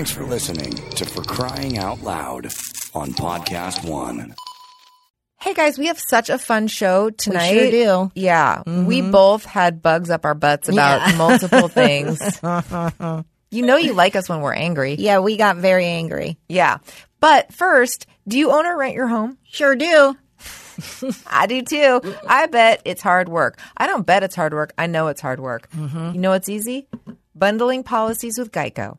Thanks for listening to For Crying Out Loud on Podcast One. Hey guys, we have such a fun show tonight. We sure do. Yeah. Mm-hmm. We both had bugs up our butts about multiple things. You know you like us when we're angry. Yeah, we got very angry. Yeah. But first, do you own or rent your home? Sure do. I do too. I bet it's hard work. I don't bet it's hard work. I know it's hard work. Mm-hmm. You know what's easy? Bundling policies with Geico.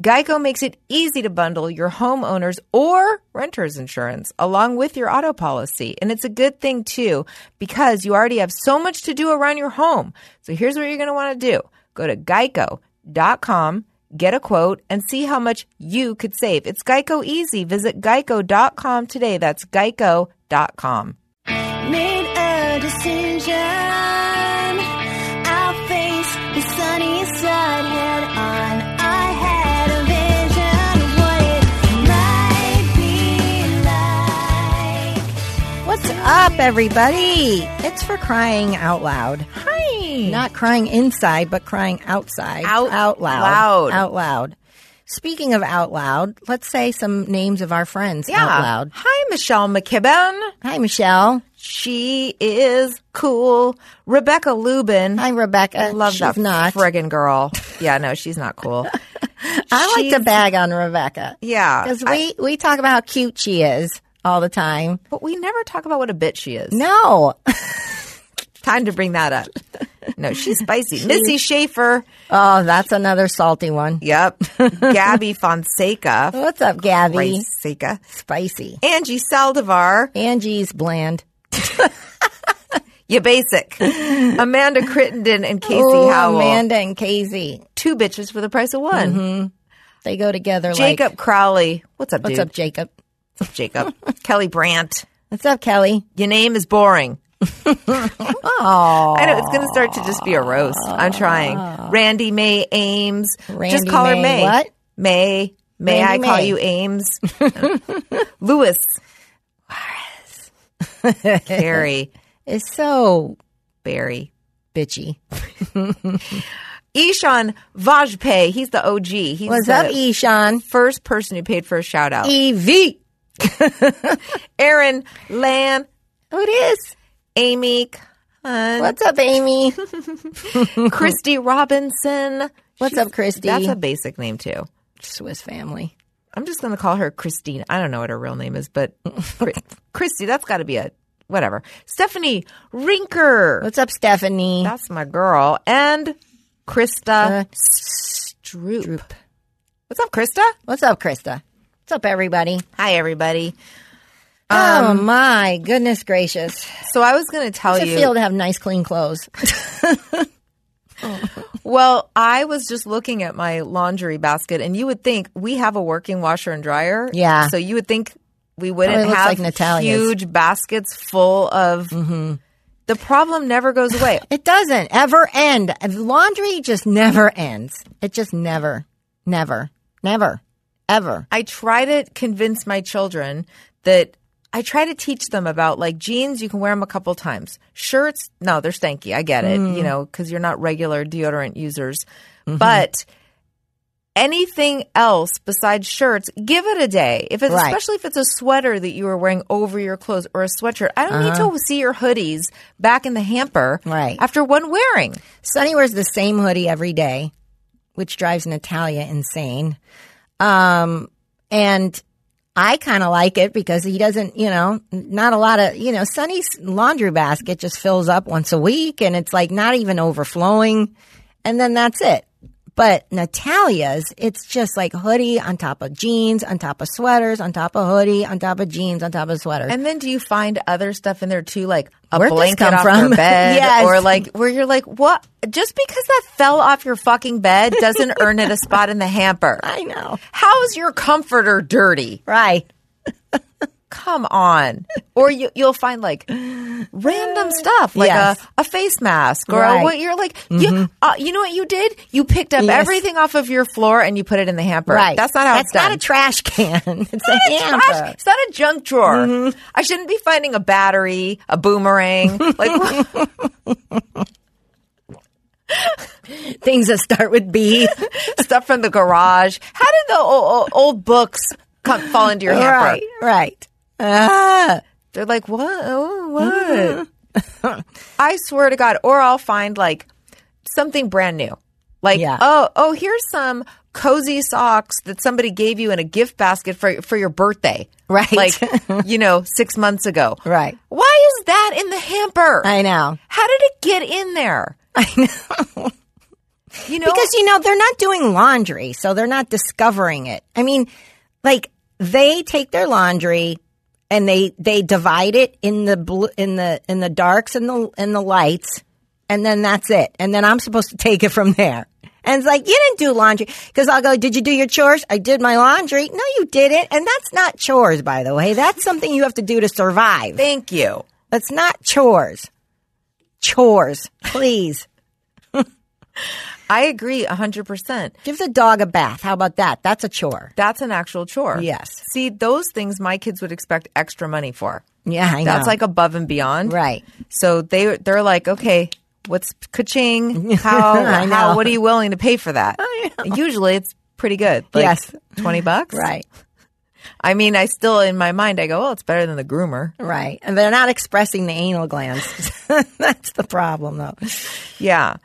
Geico makes it easy to bundle your homeowners or renter's insurance along with your auto policy. And it's a good thing, too, because you already have so much to do around your home. So here's what you're going to want to do. Go to geico.com, get a quote, and see how much you could save. It's Geico easy. Visit geico.com today. That's geico.com. Made a decision. I'll face the sunny side head on. Up, everybody. It's For Crying Out Loud. Hi. Not crying inside, but crying outside. Out loud. Out loud. Speaking of out loud, let's say some names of our friends out loud. Hi, Michelle McKibben. Hi, Michelle. She is cool. Rebecca Lubin. Hi, Rebecca. I love that friggin' girl. Yeah, no, she's not cool. I like to bag on Rebecca. Yeah. Because we talk about how cute she is. All the time. But we never talk about what a bitch she is. No. Time to bring that up. No, she's spicy. Missy Schaefer. Oh, that's another salty one. Yep. Gabby Fonseca. What's up, Gabby? Fonseca. Spicy. Angie Saldivar. Angie's bland. You basic. Amanda Crittenden and Casey Howell. Amanda and Casey. Two bitches for the price of one. Mm-hmm. They go together. Jacob Crowley. What's up, dude? What's up, Jacob? What's up, Jacob? Kelly Brandt. What's up, Kelly? Your name is boring. Oh, I know. It's going to start to just be a roast. I'm trying. Randy May Ames. Just call her May. What? May. May I call you Ames? Louis. Carrie. Is so Barry. Bitchy. Ishan Vajpayee. He's the OG. He's What's up, Ishan? First person who paid for a shout out. EV. Aaron Lan. Who it is? Amy. What's up, Amy? Christy Robinson. What's up, Christy? That's a basic name, too. Swiss family. I'm just going to call her Christine. I don't know what her real name is, but Christy, that's got to be it. Whatever. Stephanie Rinker. What's up, Stephanie? That's my girl. And Krista Stroop. What's up, Krista? What's up, Krista? What's up, everybody? Hi, everybody. Oh, my goodness gracious. So I was going to tell you. It's a feel to have nice, clean clothes. Well, I was just looking at my laundry basket, and you would think we have a working washer and dryer. Yeah. So you would think we wouldn't have like huge baskets full of the problem never goes away. It doesn't ever end. Laundry just never ends. It just never. Ever. I try to convince my children that I try to teach them about like jeans, you can wear them a couple times. Shirts, no, they're stanky. I get it, you know, because you're not regular deodorant users. Mm-hmm. But anything else besides shirts, give it a day. If it's, especially if it's a sweater that you were wearing over your clothes or a sweatshirt, I don't need to see your hoodies back in the hamper after one wearing. Sonny wears the same hoodie every day, which drives Natalia insane. And I kind of like it because he doesn't, you know, not a lot of, you know, Sonny's laundry basket just fills up once a week and it's like not even overflowing and then that's it. But Natalia's, it's just like hoodie on top of jeans, on top of sweaters, on top of hoodie, on top of jeans, on top of sweaters. And then do you find other stuff in there too, like a blanket off your bed? Yes. Or like where you're like, what? Just because that fell off your fucking bed doesn't earn it a spot in the hamper. I know. How's your comforter dirty? Right. Come on. Or you'll find like random stuff like a face mask or what you're like, you know what you did? You picked up everything off of your floor and you put it in the hamper. Right. That's not how it's done. It's not a trash can. It's a hamper. It's not a junk drawer. Mm-hmm. I shouldn't be finding a battery, a boomerang. Like Things that start with B. Stuff from the garage. How did the old books fall into your hamper? Right, right. They're like, what? Oh, what? I swear to God. Or I'll find like something brand new. Like, oh, here's some cozy socks that somebody gave you in a gift basket for your birthday. Right. Like, 6 months ago. Right. Why is that in the hamper? I know. How did it get in there? I know. Because, they're not doing laundry, so they're not discovering it. I mean, like, they take their laundry and they divide it in the in the darks and the lights, and then that's it. And then I'm supposed to take it from there. And it's like, you didn't do laundry. Because I'll go, did you do your chores? I did my laundry. No, you didn't. And that's not chores, by the way. That's something you have to do to survive. Thank you. That's not chores. Chores. Please. I agree 100%. Give the dog a bath. How about that? That's a chore. That's an actual chore. Yes. See, those things my kids would expect extra money for. Yeah, I know. That's like above and beyond. Right. So they're like, okay, what's ka-ching? How what are you willing to pay for that? Usually it's pretty good. Like yes. 20 bucks? Right. I mean, I still, in my mind, I go, well, it's better than the groomer. Right. And they're not expressing the anal glands. That's the problem, though. Yeah.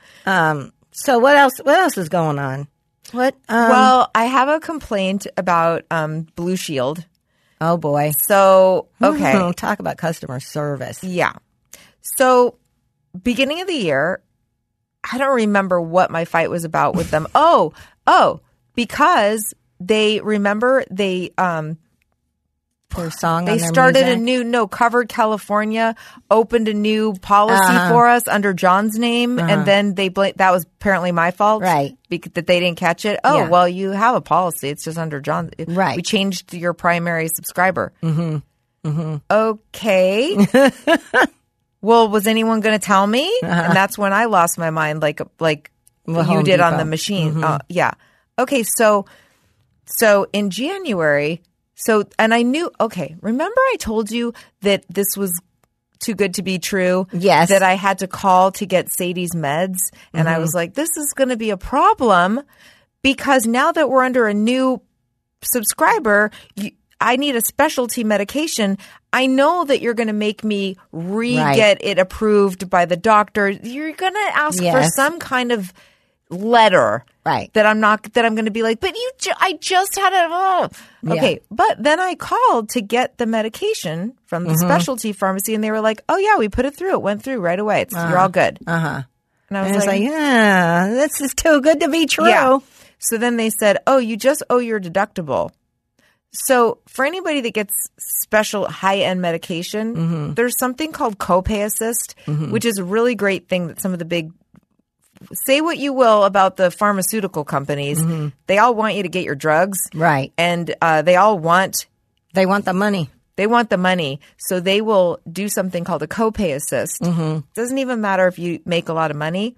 So what else? What else is going on? What? Well, I have a complaint about Blue Shield. Oh boy! So okay, talk about customer service. Yeah. So beginning of the year, I don't remember what my fight was about with them. Because they remember they their song. They on their started music? A new Covered California opened a new policy for us under John's name, and then they that was apparently my fault, right? That they didn't catch it. Oh yeah. Well, you have a policy; it's just under John. Right? We changed your primary subscriber. Mm-hmm. Mm-hmm. Okay. Well, was anyone going to tell me? And that's when I lost my mind, like you did on the machine. Mm-hmm. Yeah. Okay. So in January. So, and I knew, okay, remember I told you that this was too good to be true? Yes. That I had to call to get Sadie's meds. And I was like, this is going to be a problem because now that we're under a new subscriber, I need a specialty medication. I know that you're going to make me get it approved by the doctor. You're going to ask for some kind of letter. Right. That I'm going to be like, but I just had it. Oh. Okay. Yeah. But then I called to get the medication from the specialty pharmacy and they were like, oh yeah, we put it through. It went through right away. You're all good. Uh-huh. And I was like, yeah, this is too good to be true. Yeah. So then they said, oh, you just owe your deductible. So for anybody that gets special high-end medication, there's something called copay assist, which is a really great thing that some of the big say what you will about the pharmaceutical companies. They all want you to get your drugs. Right. And they all want... They want the money. They want the money. So they will do something called a copay assist. Doesn't even matter if you make a lot of money.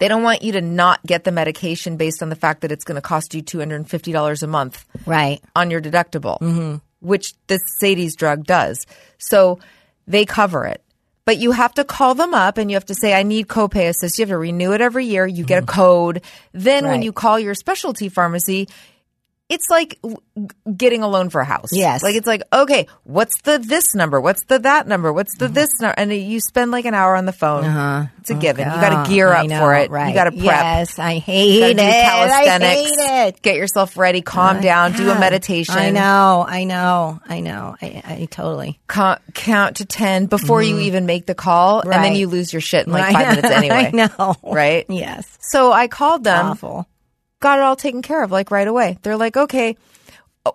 They don't want you to not get the medication based on the fact that it's going to cost you $250 a month. Right. On your deductible. Which this Sadie's drug does. So they cover it. But you have to call them up and you have to say, I need copay assist. You have to renew it every year. You get a code. Then when you call your specialty pharmacy, it's like getting a loan for a house. Yes. Like it's like, okay, what's the this number? What's the that number? What's the this number? And you spend like an hour on the phone. It's a given. You got to gear up for it. Right. You got to prep. Yes, I hate it. Calisthenics. I hate it. Get yourself ready. Calm down. Do a meditation. I know. I totally. Count to 10 before you even make the call. Right. And then you lose your shit in like 5 minutes anyway. I know. Right? Yes. So I called them. Awful. Got it all taken care of, like right away. They're like, okay,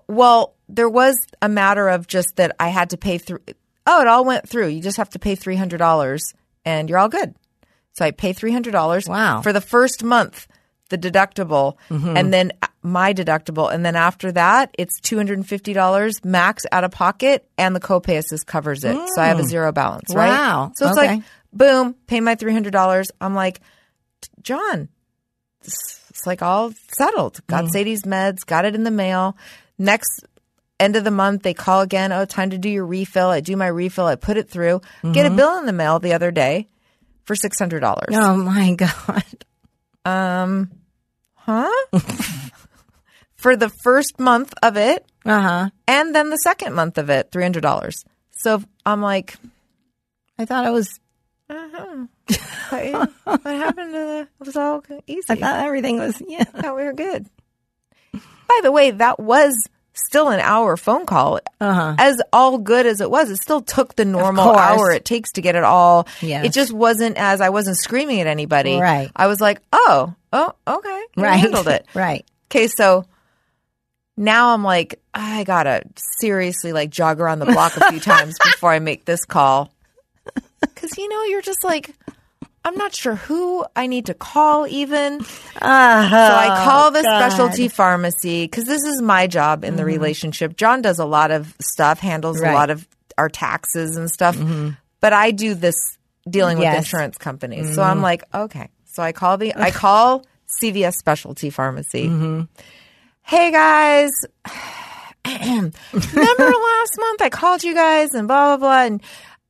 well, there was a matter of just that I had to pay through. Oh, it all went through. You just have to pay $300 and you're all good. So I pay $300 for the first month, the deductible, and then my deductible. And then after that, it's $250 max out of pocket and the copay assist covers it. So I have a zero balance, right? Wow. So it's like, boom, pay my $300. I'm like, John, it's like all settled. Got Sadie's meds, got it in the mail. Next end of the month, they call again. Oh, time to do your refill. I do my refill. I put it through. Get a bill in the mail the other day for $600. Oh my God. For the first month of it. And then the second month of it, $300. So I'm like, I thought I was. What happened to the? It was all easy. I thought everything was. Yeah, I thought we were good. By the way, that was still an hour phone call. As all good as it was, it still took the normal hour it takes to get it all. Yes. It just wasn't as I wasn't screaming at anybody. Right. I was like, oh, okay. Right. I handled it. Right. Okay. So now I'm like, I gotta seriously like jog around the block a few times before I make this call. Because, you know, you're just like, I'm not sure who I need to call even. So I call the specialty pharmacy because this is my job in the relationship. John does a lot of stuff, handles a lot of our taxes and stuff. But I do this dealing with insurance companies. So I'm like, okay. So I call the CVS specialty pharmacy. Hey, guys. Remember last month I called you guys and blah, blah, blah. And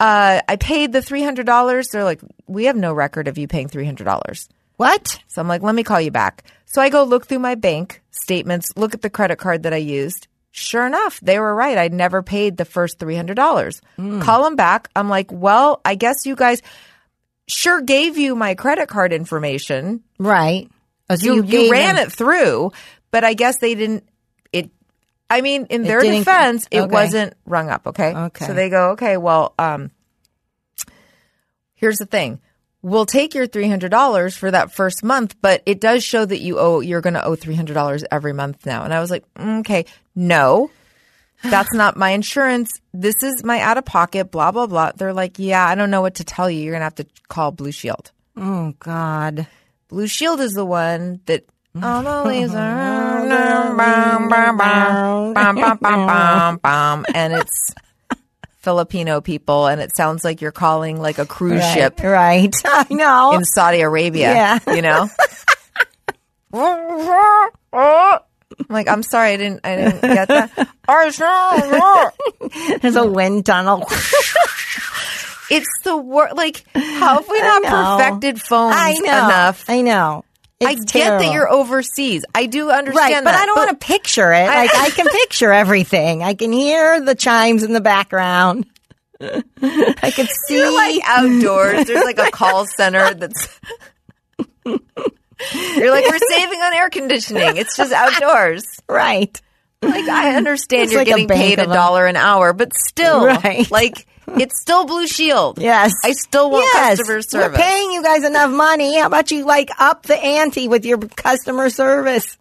I paid the $300. They're like, we have no record of you paying $300. What? So I'm like, let me call you back. So I go look through my bank statements, look at the credit card that I used. Sure enough, they were right. I never paid the first $300. Call them back. I'm like, well, I guess you guys sure gave you my credit card information. Right. Oh, so you ran it through, but I guess they didn't. I mean, in their defense, it wasn't rung up, okay? Okay. So they go, okay, well, here's the thing. We'll take your $300 for that first month, but it does show that you're going to owe $300 every month now. And I was like, okay, no, that's not my insurance. This is my out-of-pocket, blah, blah, blah. They're like, yeah, I don't know what to tell you. You're going to have to call Blue Shield. Oh, God. Blue Shield is the one that... All the leaves are and it's Filipino people, and it sounds like you're calling like a cruise ship, right? I know, in Saudi Arabia, you know. I'm like, I'm sorry, I didn't get that. There's a wind tunnel. It's the worst. Like, how have we not perfected phones enough? I know. It's terrible. Get that you're overseas. I do understand that. But I don't want to picture it. I can picture everything. I can hear the chimes in the background. I can see. You're like outdoors. There's like a call center that's... You're like, we're saving on air conditioning. It's just outdoors. Right. Like, I understand it's you're like getting paid $1 an hour, but still, like... It's still Blue Shield. Yes. I still want customer service. We're paying you guys enough money. How about you, like, up the ante with your customer service?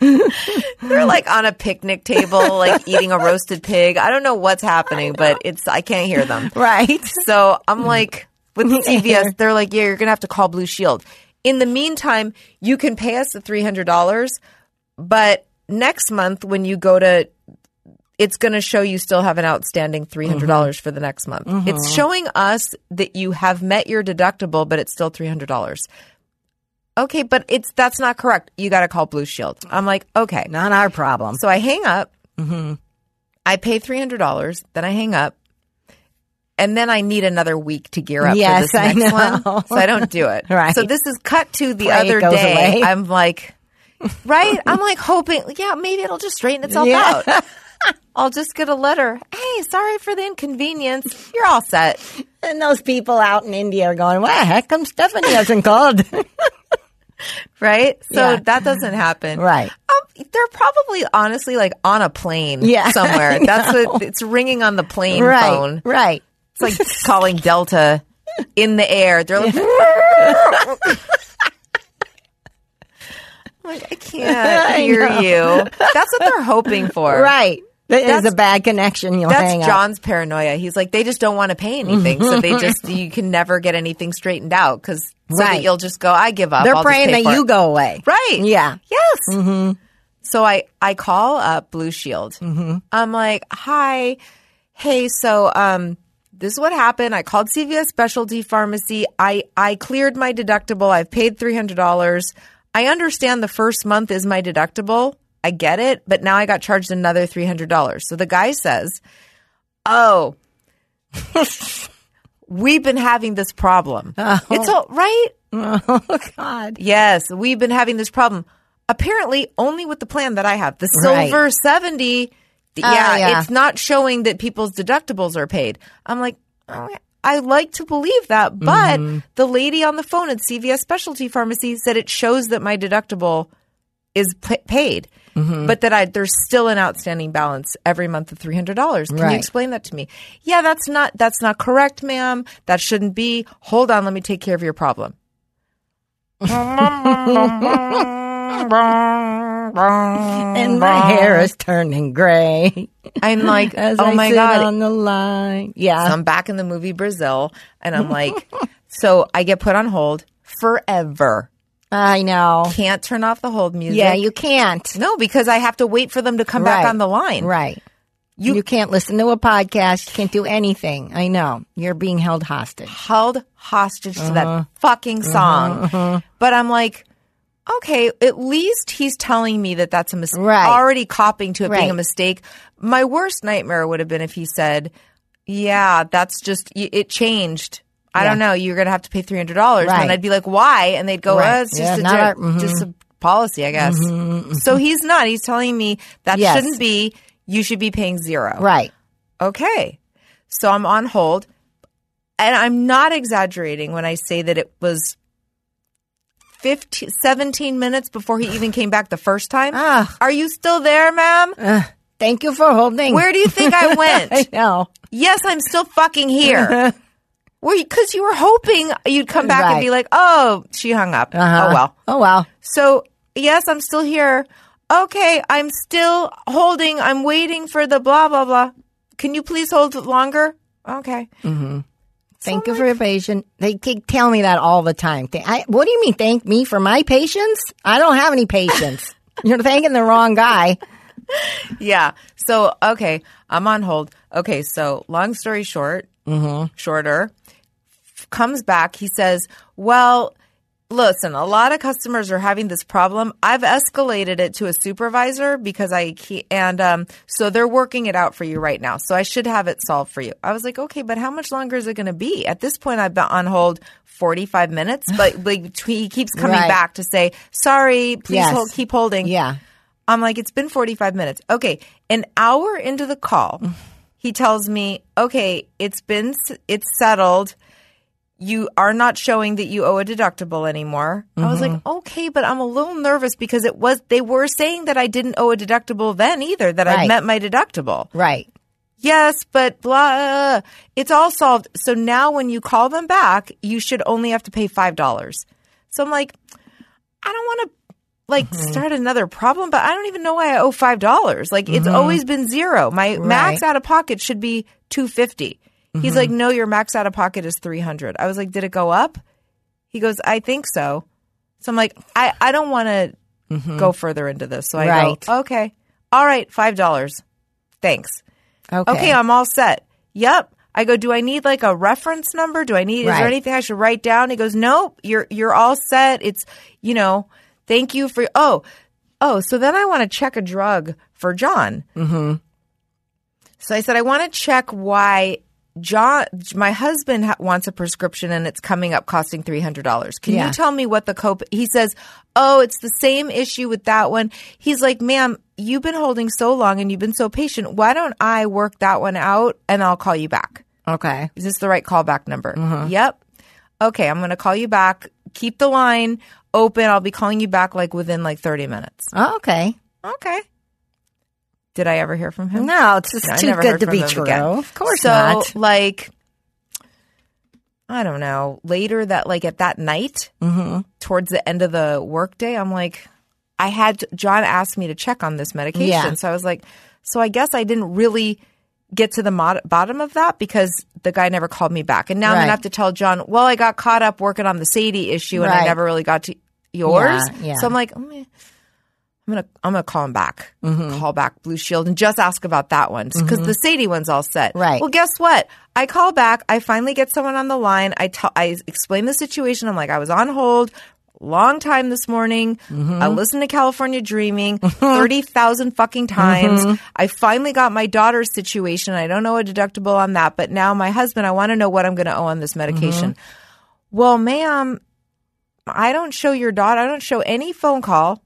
They're, like, on a picnic table, like, eating a roasted pig. I don't know what's happening, but I can't hear them. Right. So I'm like, with the CVS, they're like, yeah, you're going to have to call Blue Shield. In the meantime, you can pay us the $300, but next month when you go to... It's going to show you still have an outstanding $300 for the next month. It's showing us that you have met your deductible, but it's still $300. Okay, but that's not correct. You got to call Blue Shield. I'm like, okay. Not our problem. So I hang up. I pay $300. Then I hang up. And then I need another week to gear up for this next one. So I don't do it. Right. So this is cut to the other day. Away. I'm like, I'm like hoping, maybe it'll just straighten itself out. I'll just get a letter. Hey, sorry for the inconvenience. You're all set. And those people out in India are going, why the heck come Stephanie hasn't called? Right? So that doesn't happen. Right. They're probably honestly like on a plane somewhere. That's what it's ringing on the plane phone. Right. It's like calling Delta in the air. They're like, I can't hear you. That's what they're hoping for. Right. That's a bad connection. That's John's paranoia. He's like, they just don't want to pay anything. So they just, you can never get anything straightened out because you'll just go, I give up. They're praying that you go away. Right. Yeah. Yes. So I call up Blue Shield. I'm like, hi. Hey, so this is what happened. I called CVS Specialty Pharmacy. I cleared my deductible. I've paid $300. I understand the first month is my deductible. I get it, but now I got charged another $300. So the guy says, We've been having this problem. Oh. It's all right. Oh, God. Yes, we've been having this problem. Apparently, only with the plan that I have. The silver 70, yeah, it's not showing that people's deductibles are paid. I'm like, oh, I like to believe that. But the lady on the phone at CVS Specialty Pharmacy said it shows that my deductible is paid. Mm-hmm. But that there's still an outstanding balance every month of $300. Can you explain that to me? Yeah, that's not correct, ma'am. That shouldn't be. Hold on, let me take care of your problem. And my hair is turning gray. I'm like, as oh my God, on the line. Yeah, so I'm back in the movie Brazil, and I'm like, so I get put on hold forever. I know. Can't turn off the hold music. Yeah, you can't. No, because I have to wait for them to come back on the line. Right. You can't listen to a podcast. Can't do anything. I know. You're being held hostage. Held hostage to that fucking song. But I'm like, okay, at least he's telling me that that's a mistake. Right. Already copying to it being a mistake. My worst nightmare would have been if he said, yeah, that's just, it changed. I don't know. You're going to have to pay $300. Right. And I'd be like, why? And they'd go, well, it's just, just a policy, I guess. So he's not. He's telling me that shouldn't be. You should be paying zero. Right. Okay. So I'm on hold. And I'm not exaggerating when I say that it was 17 minutes before he even came back the first time. Are you still there, ma'am? Thank you for holding. Where do you think I went? I know. Yes, I'm still fucking here. Because you were hoping you'd come back and be like, oh, she hung up. Oh, well. Oh, well. So, yes, I'm still here. Okay, I'm still holding. I'm waiting for the blah, blah, blah. Can you please hold longer? Okay. Thank you for your patience. They tell me that all the time. What do you mean thank me for my patience? I don't have any patience. You're thanking the wrong guy. Yeah. So, okay, I'm on hold. Okay, so long story short, shorter. Comes back. He says, well, listen, a lot of customers are having this problem. I've escalated it to a supervisor because so they're working it out for you right now. So I should have it solved for you. I was like, okay, but how much longer is it going to be? At this point, I've been on hold 45 minutes, but like, he keeps coming back to say, sorry, please keep holding. Yeah. I'm like, it's been 45 minutes. Okay. An hour into the call, he tells me, okay, it's settled. You are not showing that you owe a deductible anymore. I was like, okay, but I'm a little nervous because they were saying that I didn't owe a deductible then either, that I met my deductible. Right. Yes, but blah, it's all solved. So now when you call them back, you should only have to pay $5. So I'm like, I don't want to start another problem, but I don't even know why I owe $5. Like it's always been zero. My max out of pocket should be $250. He's like, no, your max out of pocket is $300. I was like, did it go up? He goes, I think so. So I'm like, I don't want to go further into this. So I go, okay. All right, $5. Thanks. Okay, I'm all set. Yep. I go, do I need like a reference number? Is there anything I should write down? He goes, nope, you're all set. It's, thank you for, so then I want to check a drug for John. So I said, I want to check why John, my husband wants a prescription and it's coming up costing $300. Can you tell me what the he says, oh, it's the same issue with that one. He's like, ma'am, you've been holding so long and you've been so patient. Why don't I work that one out and I'll call you back? Okay. Is this the right callback number? Yep. Okay. I'm going to call you back. Keep the line open. I'll be calling you back within 30 minutes. Oh, okay. Okay. Did I ever hear from him? No, it's just too good to be true. Of course not. So, I don't know. Later at that night, towards the end of the workday, I'm like, I had John asked me to check on this medication. Yeah. So I was like, so I guess I didn't really get to the bottom of that because the guy never called me back. And now I'm going to have to tell John, well, I got caught up working on the Sadie issue and I never really got to yours. Yeah, yeah. So I'm like, I'm gonna call him back. Call back Blue Shield and just ask about that one because the Sadie one's all set. Right. Well, guess what? I call back. I finally get someone on the line. I explain the situation. I'm like, I was on hold. long time this morning. Mm-hmm. I listened to California Dreaming 30,000 fucking times. Mm-hmm. I finally got my daughter's situation. I don't know a deductible on that, but now my husband, I want to know what I'm going to owe on this medication. Mm-hmm. Well, ma'am, I don't show your daughter. I don't show any phone call.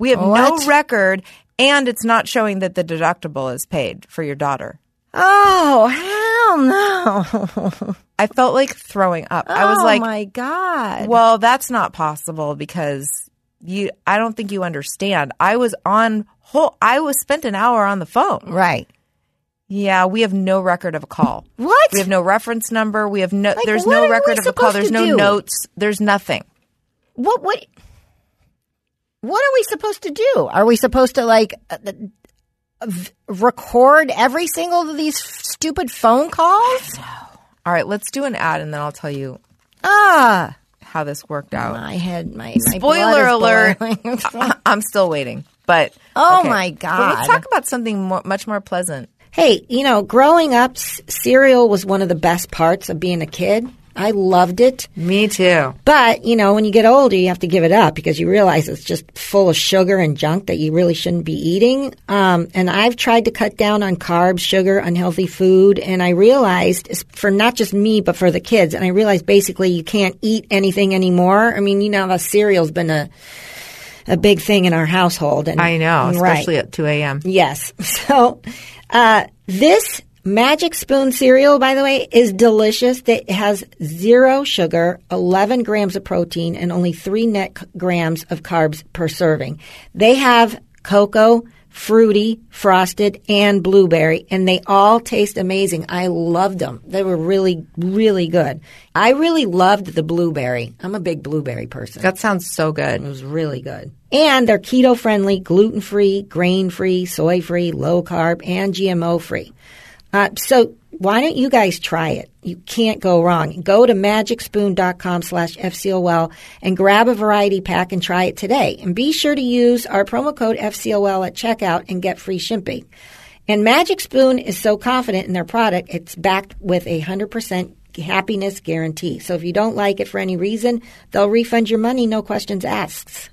We have no record, and it's not showing that the deductible is paid for your daughter. Oh, hell no. I felt like throwing up. I was like, oh my God. Well, that's not possible because I don't think you understand. I was spent an hour on the phone. Right. Yeah, we have no record of a call. What? We have no reference number. We have no, there's no record of a call. There's no notes. There's nothing. What are we supposed to do? Are we supposed to like record every single of these stupid phone calls? All right, let's do an ad and then I'll tell you how this worked out. I had my spoiler alert. I'm still waiting, but my God. Well, let's talk about something much more pleasant. Hey, you know, growing up, cereal was one of the best parts of being a kid. I loved it. Me too. But, you know, when you get older, you have to give it up because you realize it's just full of sugar and junk that you really shouldn't be eating. And I've tried to cut down on carbs, sugar, unhealthy food. And I realized it's for not just me, but for the kids. And I realized basically you can't eat anything anymore. I mean, you know, the cereal's been a big thing in our household. And I know, especially at 2 a.m. Yes. So this Magic Spoon cereal, by the way, is delicious. It has 0 sugar, 11 grams of protein, and only 3 net grams of carbs per serving. They have cocoa, fruity, frosted, and blueberry, and they all taste amazing. I loved them. They were really, really good. I really loved the blueberry. I'm a big blueberry person. That sounds so good. It was really good. And they're keto-friendly, gluten-free, grain-free, soy-free, low-carb, and GMO-free. So why don't you guys try it? You can't go wrong. Go to magicspoon.com/FCOL and grab a variety pack and try it today. And be sure to use our promo code FCOL at checkout and get free shipping. And Magic Spoon is so confident in their product, it's backed with a 100% happiness guarantee. So if you don't like it for any reason, they'll refund your money, no questions asked.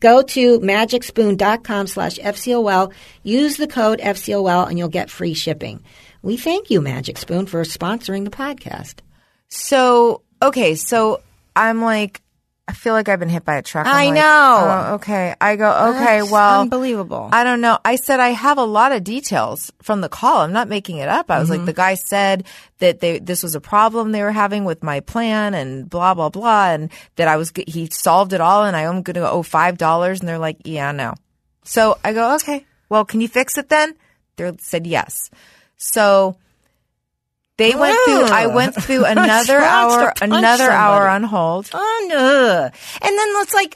Go to magicspoon.com/FCOL, use the code FCOL, and you'll get free shipping. We thank you, Magic Spoon, for sponsoring the podcast. So, okay, so I'm like, I feel like I've been hit by a truck. I know. Oh, okay. I go, okay, that's unbelievable. I don't know. I said I have a lot of details from the call. I'm not making it up. I was like, the guy said that this was a problem they were having with my plan and blah, blah, blah. And that he solved it all and I'm going to owe $5. And they're like, yeah, no. So I go, okay, well, can you fix it then? They said yes. So they went through, I went through another hour on hold. Oh no. And then it's like,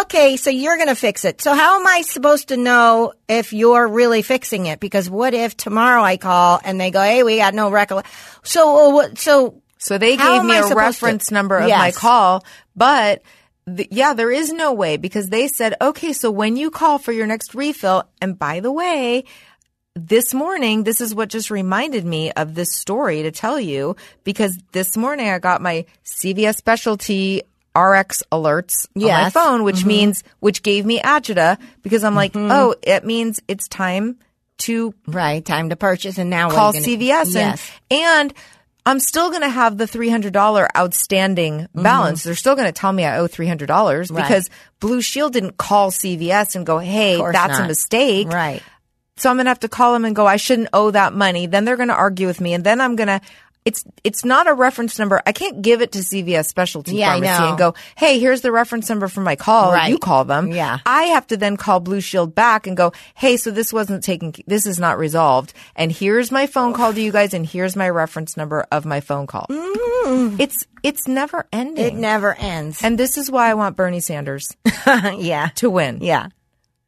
okay, so you're going to fix it. So how am I supposed to know if you're really fixing it? Because what if tomorrow I call and they go, hey, we got no record. So they gave me a reference number of my call, but there is no way because they said, okay, so when you call for your next refill, and by the way, this morning, this is what just reminded me of this story to tell you, because this morning I got my CVS specialty RX alerts on my phone, which means, which gave me agita because I'm like, oh, it means it's time to time to purchase, and now call CVS, and I'm still going to have the $300 outstanding balance. They're still going to tell me I owe $300 because Blue Shield didn't call CVS and go, hey, that's a mistake, right? So I'm going to have to call them and go, I shouldn't owe that money. Then they're going to argue with me. And then I'm going to – it's not a reference number. I can't give it to CVS Specialty Pharmacy and go, hey, here's the reference number for my call. Right. You call them. Yeah. I have to then call Blue Shield back and go, hey, so this is not resolved. And here's my phone call to you guys, and here's my reference number of my phone call. Mm. It's never ending. It never ends. And this is why I want Bernie Sanders to win. Yeah.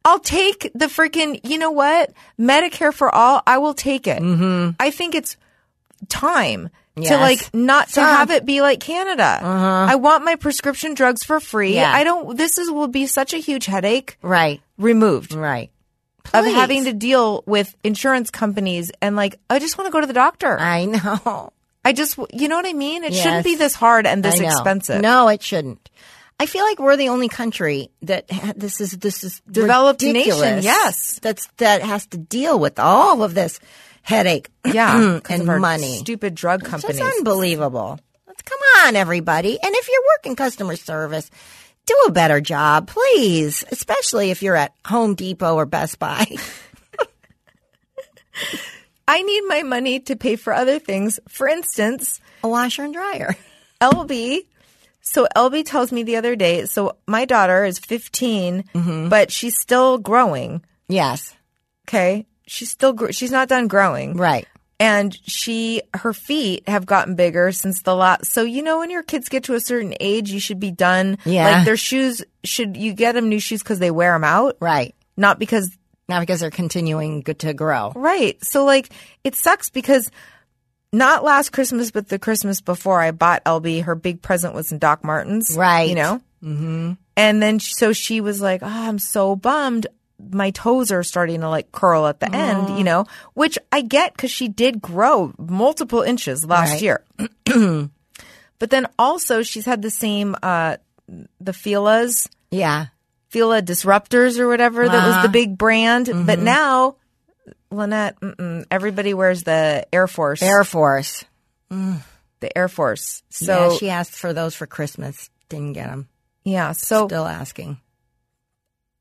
I'll take the freaking, you know what? Medicare for all, I will take it. Mm-hmm. I think it's time to like not to have it be like Canada. I want my prescription drugs for free. Yeah. This will be such a huge headache. Right. Removed. Right. Please. Of having to deal with insurance companies and like, I just want to go to the doctor. I know. I just, you know what I mean? It shouldn't be this hard and this expensive. No, it shouldn't. I feel like we're the only country that this is developed nation. Yes, that has to deal with all of this headache. Yeah, and money. Stupid drug companies. It's unbelievable. Come on, everybody! And if you're working customer service, do a better job, please. Especially if you're at Home Depot or Best Buy. I need my money to pay for other things. For instance, a washer and dryer. LB. So LB tells me the other day, so my daughter is 15, but she's still growing. Yes. Okay. She's still she's not done growing. Right. And her feet have gotten bigger since the last. So you know when your kids get to a certain age, you should be done. Yeah. Like their shoes, you get them new shoes because they wear them out. Right. Not because they're continuing to grow. Right. So like it sucks because not last Christmas, but the Christmas before, I bought LB. Her big present was in Doc Martens. Right. You know? Mm-hmm. And then so she was like, oh, I'm so bummed. My toes are starting to like curl at the end, you know, which I get because she did grow multiple inches last year. But then also she's had the same, the Filas. Yeah. Fila Disruptors or whatever. That was the big brand. But now... Lynette, everybody wears the Air Force. The Air Force. So yeah, she asked for those for Christmas. Didn't get them. Yeah. So still asking.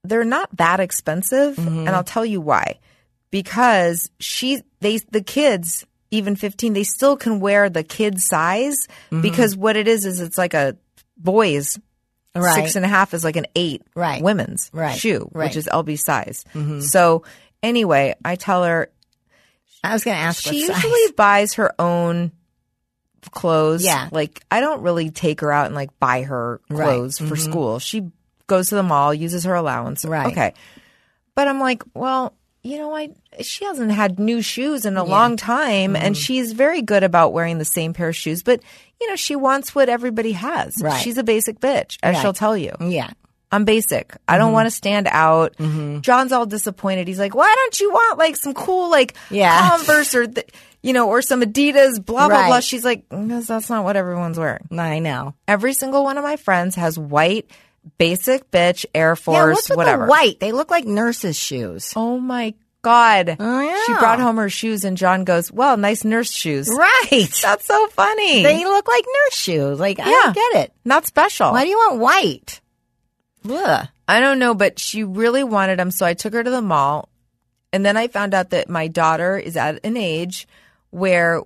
They're not that expensive, and I'll tell you why. Because the kids, even 15, they still can wear the kid size because what it is it's like a boy's. Right. 6.5 is like an 8 women's shoe, which is LB size. So anyway, I tell her – I was going to ask what size. She usually buys her own clothes. Yeah. Like I don't really take her out and like buy her clothes for school. She goes to the mall, uses her allowance. Right. Okay. But I'm like, well, you know, she hasn't had new shoes in a long time and she's very good about wearing the same pair of shoes. But, you know, she wants what everybody has. Right. She's a basic bitch, as she'll tell you. Yeah. I'm basic. I don't want to stand out. John's all disappointed. He's like, why don't you want like some cool like Converse or, you know, or some Adidas, blah, blah, blah. She's like, because that's not what everyone's wearing. I know. Every single one of my friends has white, basic bitch, Air Force, whatever. The white? They look like nurses' shoes. Oh, my God. Oh, yeah. She brought home her shoes and John goes, well, nice nurse shoes. Right. That's so funny. They look like nurse shoes. Like, I don't get it. Not special. Why do you want white? Ugh. I don't know, but she really wanted them, so I took her to the mall, and then I found out that my daughter is at an age where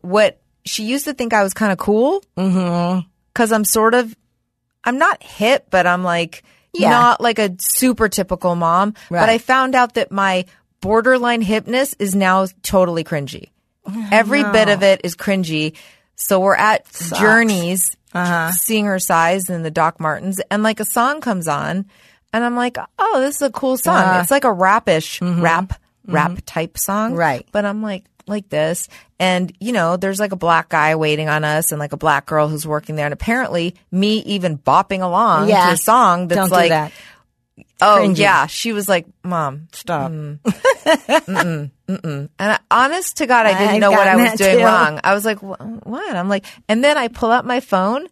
she used to think I was kind of cool because I'm sort of – I'm not hip, but I'm like not like a super typical mom. Right. But I found out that my borderline hipness is now totally cringy. Every bit of it is cringy. So we're at Journeys – seeing her size in the Doc Martens, and like a song comes on, and I'm like, oh, this is a cool song. It's like a rapish rap type song. Right. But I'm like this. And, you know, there's like a black guy waiting on us and like a black girl who's working there. And apparently me even bopping along to a song that's cringy. She was like, Mom, stop. And honest to God, I didn't know what I was doing wrong. I was like, what? I'm like, and then I pull out my phone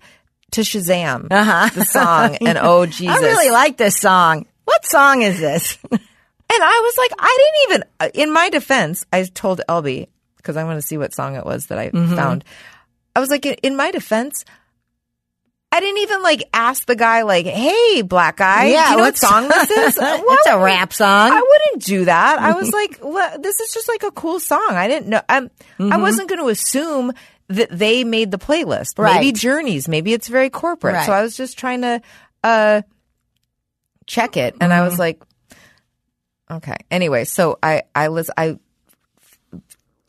to Shazam the song, and oh Jesus, I really like this song. What song is this? And I was like, I didn't even. In my defense, I told Elby because I want to see what song it was that I found. I was like, in my defense, I didn't even like ask the guy like, hey, black guy, do you know what song this is? It's a rap song. I wouldn't do that. I was like, this is just like a cool song. I didn't know. I wasn't going to assume that they made the playlist. Right. Maybe Journeys. Maybe it's very corporate. Right. So I was just trying to check it. And I was like, okay. Anyway, so I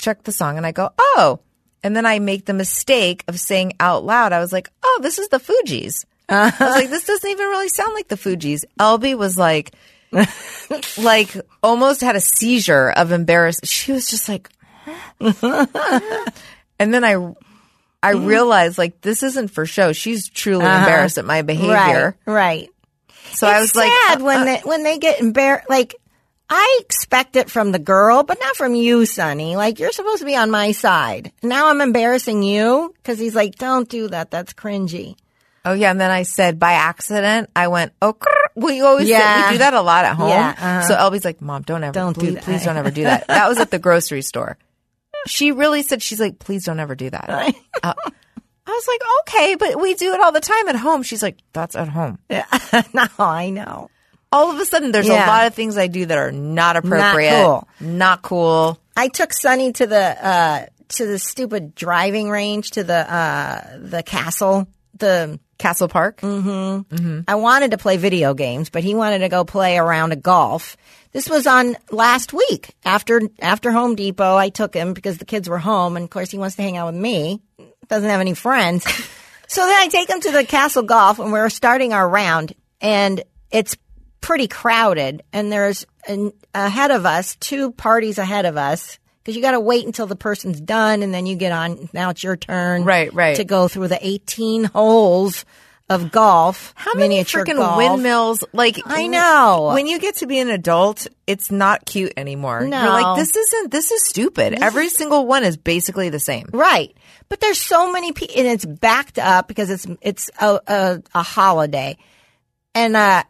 checked the song and I go, oh. And then I make the mistake of saying out loud, I was like, oh, this is the Fugees. I was like, this doesn't even really sound like the Fugees. Elby was like, like almost had a seizure of embarrassment. She was just like, and then I realized like, this isn't for show. She's truly embarrassed at my behavior. Right. So it's I was sad like, when they get embarrassed, like, I expect it from the girl, but not from you, Sonny. Like, you're supposed to be on my side. Now I'm embarrassing you because he's like, don't do that. That's cringy. Oh, yeah. And then I said, by accident, I went, oh, we always we do that a lot at home. Yeah, so Elby's like, Mom, please don't ever do that. That was at the grocery store. She really said, she's like, please don't ever do that. I was like, okay, but we do it all the time at home. She's like, that's at home. Yeah. No, I know. All of a sudden, there's a lot of things I do that are not appropriate. Not cool. I took Sonny to the stupid driving range to the Castle Park. Mm-hmm. Mm-hmm. I wanted to play video games, but he wanted to go play a round of golf. This was on last week after Home Depot. I took him because the kids were home, and of course, he wants to hang out with me. Doesn't have any friends. So then I take him to the Castle Golf, and we're starting our round, and it's pretty crowded, and there's two parties ahead of us because you got to wait until the person's done and then you get on. Now it's your turn to go through the 18 holes of golf. How many freaking windmills? Like, I know. When you get to be an adult, it's not cute anymore. No. You're like, this is stupid. Every single one is basically the same. Right. But there's so many people, and it's backed up because it's a holiday. And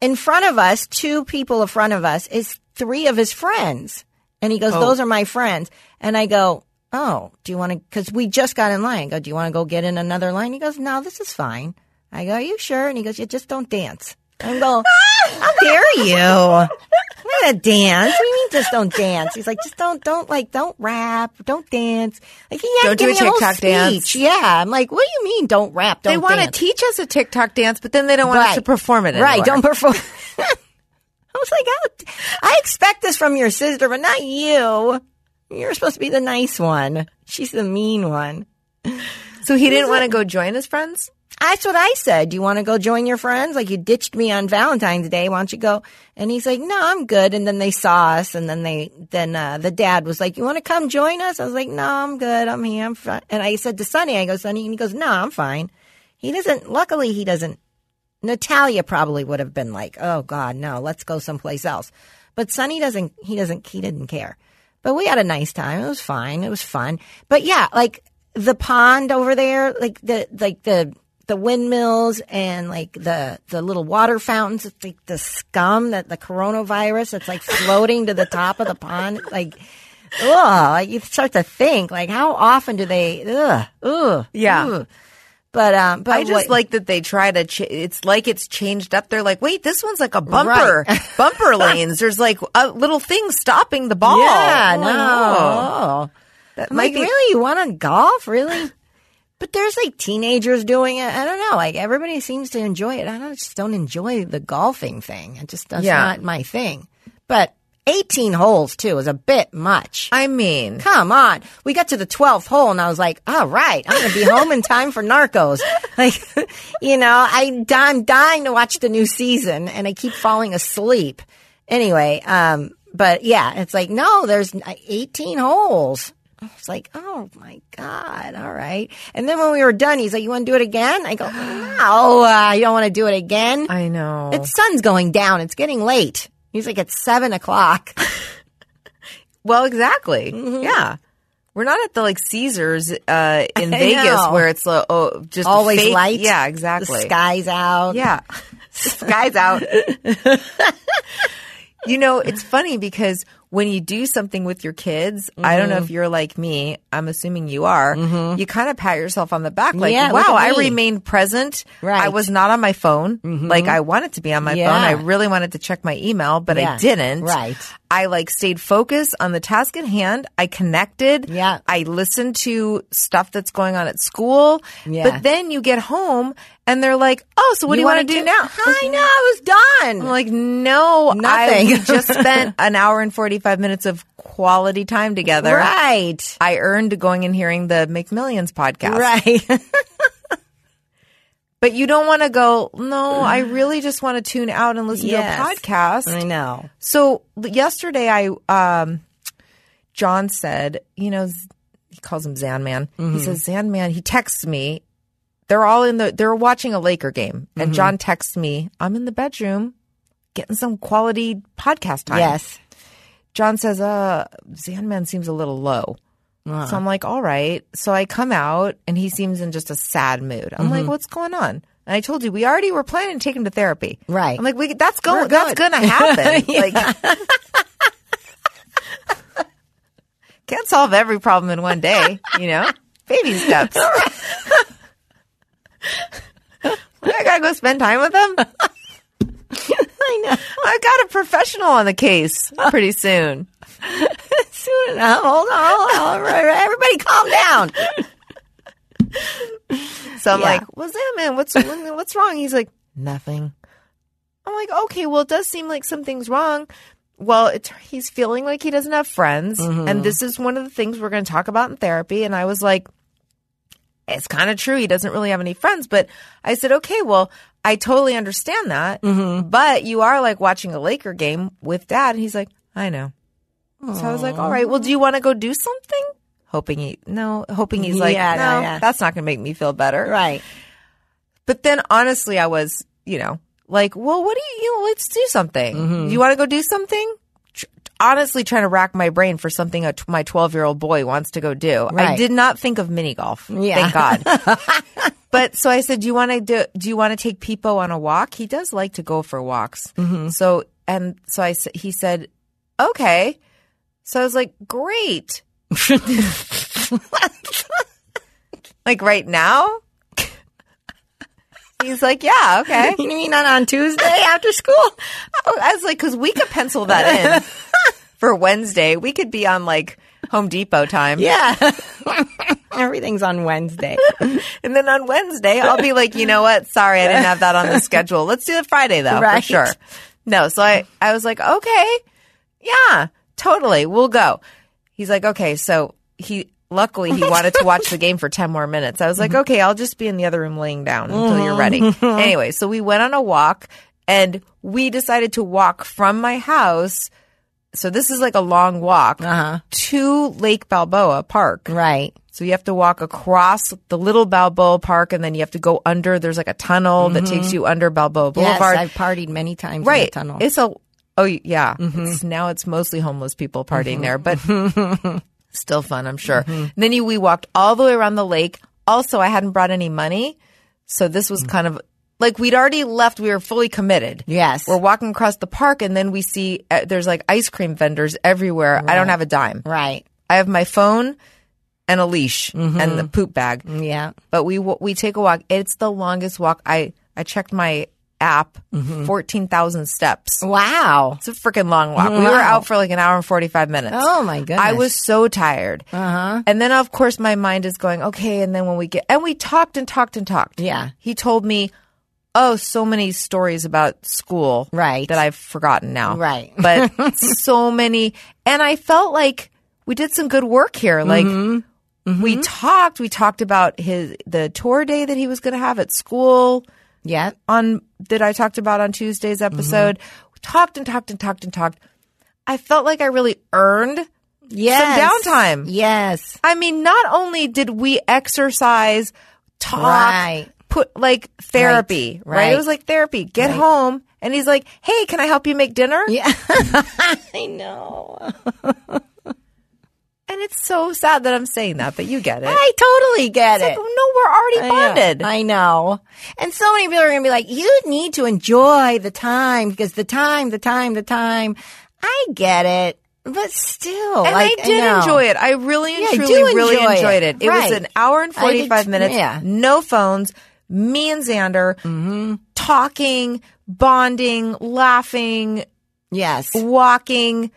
in front of us, two people in front of us, is three of his friends. And he goes, those are my friends. And I go, do you want to – because we just got in line. I go, do you want to go get in another line? He goes, no, this is fine. I go, are you sure? And he goes, you just don't dance. I go, how dare you? I'm not a dance. What do you mean just don't dance? He's like, just don't rap, don't dance. Like, he had to give me a whole speech. Don't do a TikTok dance. Yeah. I'm like, what do you mean don't rap, don't dance? They want to teach us a TikTok dance, but then they don't want us to perform it anymore. Right, don't perform. I was like, I expect this from your sister, but not you. You're supposed to be the nice one. She's the mean one. So he didn't want to go join his friends? That's what I said. Do you want to go join your friends? Like, you ditched me on Valentine's Day. Why don't you go? And he's like, no, I'm good. And then they saw us. And then the dad was like, you want to come join us? I was like, no, I'm good. I'm here. I'm fine. And I said to Sonny, I go, Sonny. And he goes, no, I'm fine. Luckily he doesn't. Natalia probably would have been like, oh, God, no, let's go someplace else. But Sonny he didn't care. But we had a nice time. It was fine. It was fun. But yeah, like the pond over there, the windmills and like the little water fountains, it's like the scum that the coronavirus, it's like floating to the top of the pond. Like, you start to think, like, how often do they, yeah. Ugh. But I just like that they try to it's like it's changed up. They're like, wait, this one's like a bumper, bumper lanes. There's like a little thing stopping the ball. Yeah, no. That might be really, you want to golf? Really? But there's like teenagers doing it. I don't know. Like, everybody seems to enjoy it. I just don't enjoy the golfing thing. It just that's not my thing. But 18 holes, too, is a bit much. I mean, come on. We got to the 12th hole, and I was like, all right, I'm going to be home in time for Narcos. Like, you know, I'm dying to watch the new season, and I keep falling asleep. Anyway, but yeah, it's like, no, there's 18 holes. I was like, oh, my God, all right. And then when we were done, he's like, you want to do it again? I go, no, you don't want to do it again? I know. The sun's going down. It's getting late. He's like, it's 7:00. Well, exactly. Mm-hmm. Yeah. We're not at the like Caesars in Vegas where it's just always fake light. Yeah, exactly. The sky's out. Yeah. Sky's out. You know, it's funny because when you do something with your kids, mm-hmm. I don't know if you're like me. I'm assuming you are. Mm-hmm. You kind of pat yourself on the back like, wow, I remained present. Right. I was not on my phone. Mm-hmm. Like, I wanted to be on my phone. I really wanted to check my email, but I didn't. Right. I like stayed focused on the task at hand. I connected. Yeah. I listened to stuff that's going on at school. Yeah. But then you get home and they're like, oh, so what do you want to do now? I know, I was done. I'm like, no, nothing. We just spent an hour and 45 minutes of quality time together. Right. I earned going and hearing the McMillions podcast. Right. But you don't want to go, no, I really just want to tune out and listen to a podcast. I know. So yesterday John said, you know, he calls him Zanman. Mm-hmm. He says, Zanman, he texts me. They're watching a Laker game. And mm-hmm. John texts me, I'm in the bedroom. getting some quality podcast time. Yes. John says, Sandman seems a little low. So I'm like, all right. So I come out and he seems in just a sad mood. I'm like, what's going on? And I told you, we already were planning to take him to therapy. Right. I'm like, that's going to happen. Like, can't solve every problem in one day, you know? Baby steps. I got to go spend time with him. I know. I got a professional on the case pretty soon. Soon enough. Hold on. Everybody calm down. So I'm like, what's that, man? What's wrong? He's like, nothing. I'm like, okay, well, it does seem like something's wrong. Well, he's feeling like he doesn't have friends. Mm-hmm. And this is one of the things we're going to talk about in therapy. And I was like, it's kind of true. He doesn't really have any friends. But I said, okay, well, I totally understand that. Mm-hmm. But you are like watching a Laker game with dad. And he's like, I know. Aww. So I was like, all right, well, do you want to go do something? Hoping he's like, no, that's not going to make me feel better. Right. But then honestly, I was, like, well, what do you let's do something. Mm-hmm. You want to go do something? Honestly, trying to rack my brain for something my 12-year-old boy wants to go do. Right. I did not think of mini golf. Yeah. Thank God. But so I said, do you want to take Peepo on a walk? He does like to go for walks. Mm-hmm. So he said, okay. So I was like, great. Like right now? He's like, yeah, okay. You mean on Tuesday after school? I was like, because we could pencil that in for Wednesday. We could be on like Home Depot time. Yeah. Everything's on Wednesday. And then on Wednesday, I'll be like, you know what? Sorry, I didn't have that on the schedule. Let's do it Friday though, right? For sure. No, so I was like, okay, yeah. Totally. We'll go. He's like, okay. So luckily he wanted to watch the game for 10 more minutes. I was like, okay, I'll just be in the other room laying down until you're ready. Anyway, so we went on a walk and we decided to walk from my house. So this is like a long walk to Lake Balboa Park. Right. So you have to walk across the little Balboa Park and then you have to go under. There's like a tunnel that takes you under Balboa Boulevard. Yes, I've partied many times in the tunnel. Oh, yeah. Mm-hmm. Now it's mostly homeless people partying there, but still fun, I'm sure. Mm-hmm. Then we walked all the way around the lake. Also, I hadn't brought any money. So this was kind of like we'd already left. We were fully committed. Yes. We're walking across the park and then we see there's like ice cream vendors everywhere. Right. I don't have a dime. Right. I have my phone and a leash and the poop bag. Yeah. But we take a walk. It's the longest walk. I checked my app, 14,000 steps. Wow. It's a freaking long walk. Wow. We were out for like an hour and 45 minutes. Oh my goodness. I was so tired. And then of course my mind is going, okay, and then we talked and talked and talked. Yeah. He told me, so many stories about school. Right. That I've forgotten now. Right. But so many. And I felt like we did some good work here. Like, we talked about the tour day that he was going to have at school. Yeah. That I talked about on Tuesday's episode. We talked and talked and talked and talked. I felt like I really earned some downtime. Yes. I mean, not only did we exercise, talk, put like therapy, right? It was like therapy. Get home. And he's like, hey, can I help you make dinner? Yeah. I know. And it's so sad that I'm saying that, but you get it. I totally get it. Like, no, we're already bonded. I know. And so many people are going to be like, you need to enjoy the time because the time. I get it, but still. And like, I did enjoy it. I really and truly enjoyed it. It was an hour and 45 minutes, no phones, me and Xander, talking, bonding, laughing, walking.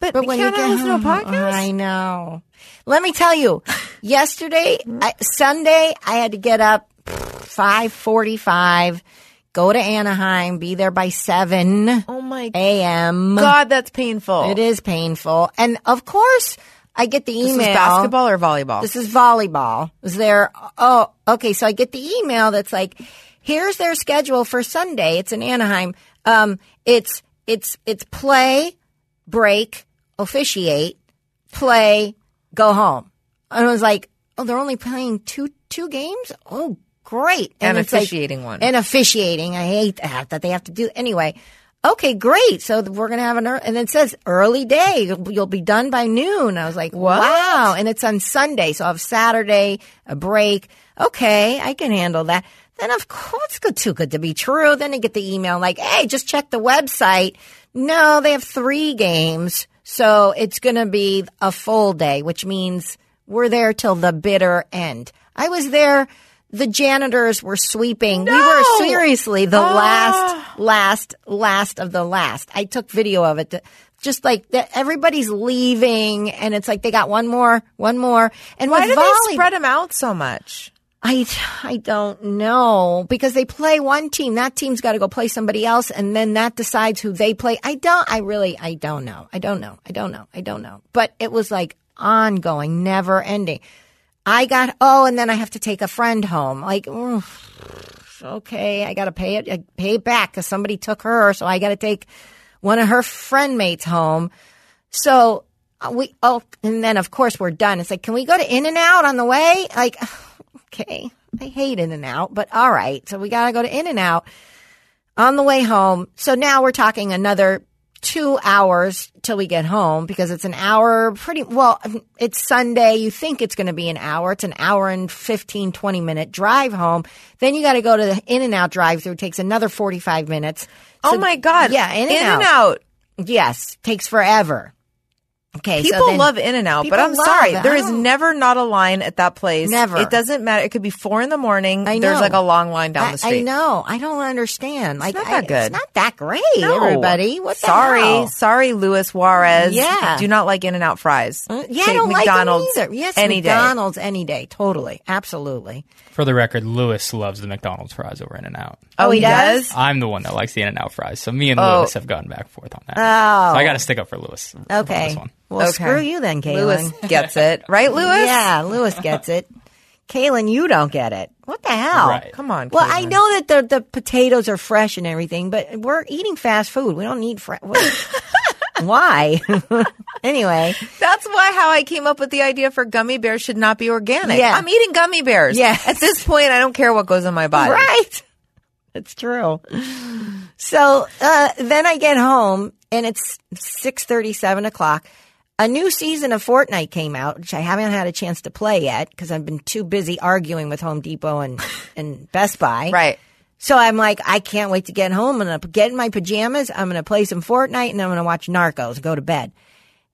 But when you get home, no podcast? I know. Let me tell you, yesterday, Sunday, I had to get up 5:45, go to Anaheim, be there by 7 a.m. God, that's painful. It is painful. And, of course, I get the email. This is basketball or volleyball? This is volleyball. Is there – oh, okay. So I get the email that's like, here's their schedule for Sunday. It's in Anaheim. It's play – break, officiate, play, go home. And I was like, oh, they're only playing two games? Oh, great. And officiating one. And officiating. I hate that they have to do. Anyway, okay, great. So we're going to have an early, and it says early day. You'll be done by noon. I was like, what? Wow. And it's on Sunday. So I have Saturday, a break. Okay, I can handle that. Then, of course, it's too good to be true. Then I get the email like, hey, just check the website. No, they have 3 games. So it's going to be a full day, which means we're there till the bitter end. I was there. The janitors were sweeping. No! We were seriously the last of the last. I took video of it. Just like everybody's leaving, and it's like they got one more. And why do they spread them out so much? I don't know, because they play one team. That team's got to go play somebody else, and then that decides who they play. I don't know. But it was like ongoing, never ending. And then I have to take a friend home. Like, okay, I got to pay it back because somebody took her, so I got to take one of her friend mates home. So and then of course we're done. It's like, can we go to In-N-Out on the way? Like, okay, I hate In-N-Out, but all right. So we got to go to In-N-Out on the way home. So now we're talking another 2 hours till we get home, because it's an hour it's Sunday. You think it's going to be an hour. It's an hour and 15, 20-minute drive home. Then you got to go to the In-N-Out drive-through. Takes another 45 minutes. So, oh, my God. Yeah, In-N-Out. Yes, takes forever. Okay, people love In-N-Out, but I'm sorry. There is never not a line at that place. Never. It doesn't matter. It could be 4 in the morning. I know. There's like a long line down the street. I know. I don't understand. Like, it's not that good. It's not that great, no. Everybody. What the hell? Sorry, Luis Juarez. Yeah. Do not like In-N-Out fries. Yeah, I don't like McDonald's either. Yes, any McDonald's day. Any day. Totally. Absolutely. For the record, Luis loves the McDonald's fries over In-N-Out. Oh, he does? I'm the one that likes the In-N-Out fries. So me and Luis have gone back and forth on that. Oh. So I got to stick up for Luis. Okay. This one. Well, screw you then, Kaylin. Luis gets it. Right, Luis? Yeah, Luis gets it. Kaylin, you don't get it. What the hell? Right. Come on, Kaylin. Well, I know that the potatoes are fresh and everything, but we're eating fast food. We don't need fresh. Why? Anyway. That's how I came up with the idea for gummy bears should not be organic. Yeah. I'm eating gummy bears. Yeah. At this point, I don't care what goes in my body. Right. It's true. So then I get home, and it's 6:30, 7 o'clock. A new season of Fortnite came out, which I haven't had a chance to play yet because I've been too busy arguing with Home Depot and Best Buy. Right. So I'm like, I can't wait to get home. I'm going to get in my pajamas. I'm going to play some Fortnite, and I'm going to watch Narcos and go to bed.